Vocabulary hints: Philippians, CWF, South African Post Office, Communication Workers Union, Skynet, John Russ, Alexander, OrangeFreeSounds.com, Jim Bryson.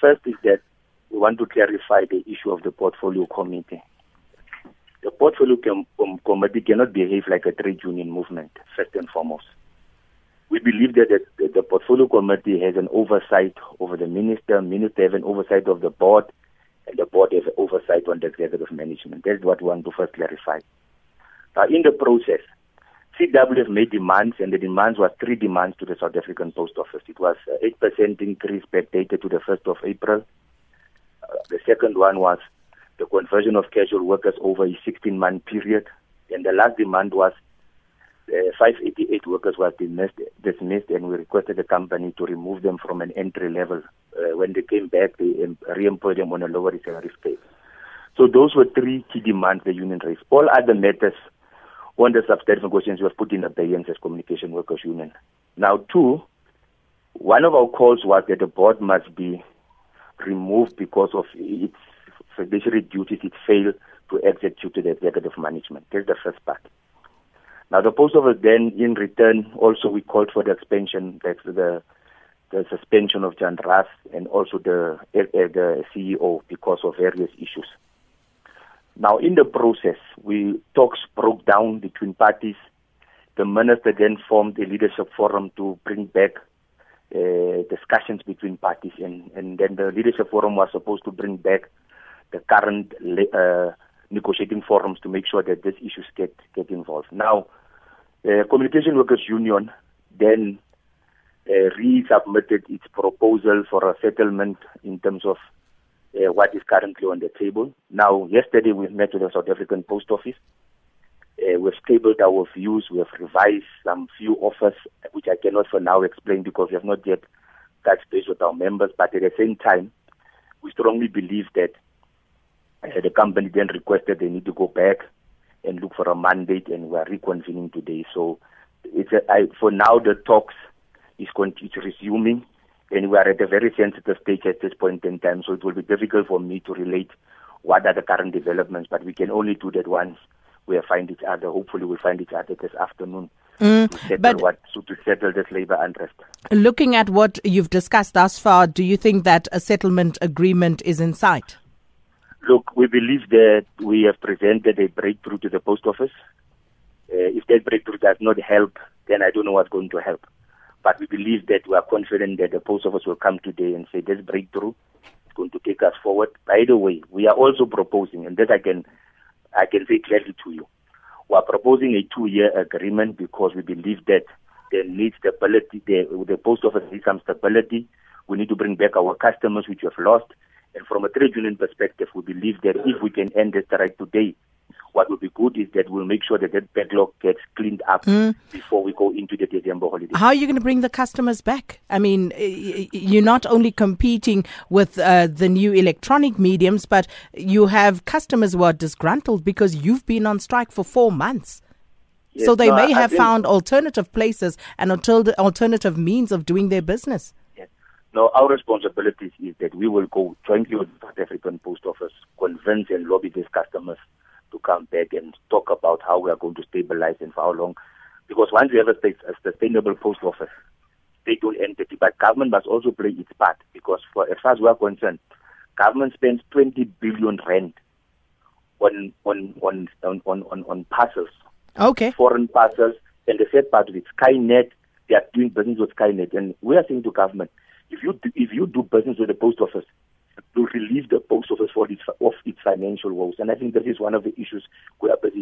First is that we want to clarify the issue of the portfolio committee. The portfolio committee cannot behave like a trade union movement, first and foremost. We believe that the portfolio committee has an oversight over the minister, minister has an oversight of the board, and the board has an oversight on the executive management. That's what we want to first clarify. Now, in the process, CWF made demands, and the demands were three demands to the South African Post Office. It was 8% increase per date to the 1st of April. The second one was the conversion of casual workers over a 16-month period. And the last demand was 588 workers were dismissed, and we requested the company to remove them from an entry level. When they came back, they re-employed them on a lower salary scale. So those were three key demands the union raised. All other matters on the substantive questions we have put in abeyance as Communication Workers Union. Now, two, one of our calls was that the board must be removed because of its fiduciary duties. It failed to execute the executive management. That's the first part. Now, the Post Office then, in return, also we called for the expansion, that's the suspension of John Russ and also the CEO because of various issues. Now, in the process, talks broke down between parties. The minister then formed a leadership forum to bring back discussions between parties, and then the leadership forum was supposed to bring back the current negotiating forums to make sure that these issues get involved. Now, Communication Workers Union then resubmitted its proposal for a settlement in terms of what is currently on the table. Now, yesterday we met with the South African Post Office. We've tabled our views, we have revised some few offers, which I cannot for now explain because we have not yet touched base with our members. But at the same time, we strongly believe that the company then requested they need to go back and look for a mandate, and we are reconvening today. So for now, the talks is resuming, and we are at a very sensitive stage at this point in time. So it will be difficult for me to relate what are the current developments, but we can only do that once we'll find each other. Hopefully we'll find each other this afternoon to settle this labor unrest. Looking at what you've discussed thus far, do you think that a settlement agreement is in sight? Look, we believe that we have presented a breakthrough to the Post Office. If that breakthrough does not help, then I don't know what's going to help. But we believe that we are confident that the Post Office will come today and say this breakthrough is going to take us forward. By the way, we are also proposing, and that I can say clearly to you, we are proposing a 2-year agreement because we believe that there needs stability. The Post Office needs some stability. We need to bring back our customers, which we have lost. And from a trade union perspective, we believe that if we can end this strike today, what will be good is that we'll make sure that backlog gets cleaned up before we go into the December holiday. How are you going to bring the customers back? I mean, you're not only competing with the new electronic mediums, but you have customers who are disgruntled because you've been on strike for 4 months. Yes, so they may have found alternative places and alternative means of doing their business. Yes. No, our responsibility is that we will go jointly with the South African Post Office, convince and lobby these customers to come back and talk about how we are going to stabilize and for how long. Because once we have a sustainable post office, state-owned entity, but government must also play its part. Because as far as we are concerned, government spends 20 billion rand on parcels, foreign parcels, and the third part of it, Skynet. They are doing business with Skynet, and we are saying to government, if you do business with the post office, to relieve the post office of its financial woes. And I think this is one of the issues we are busy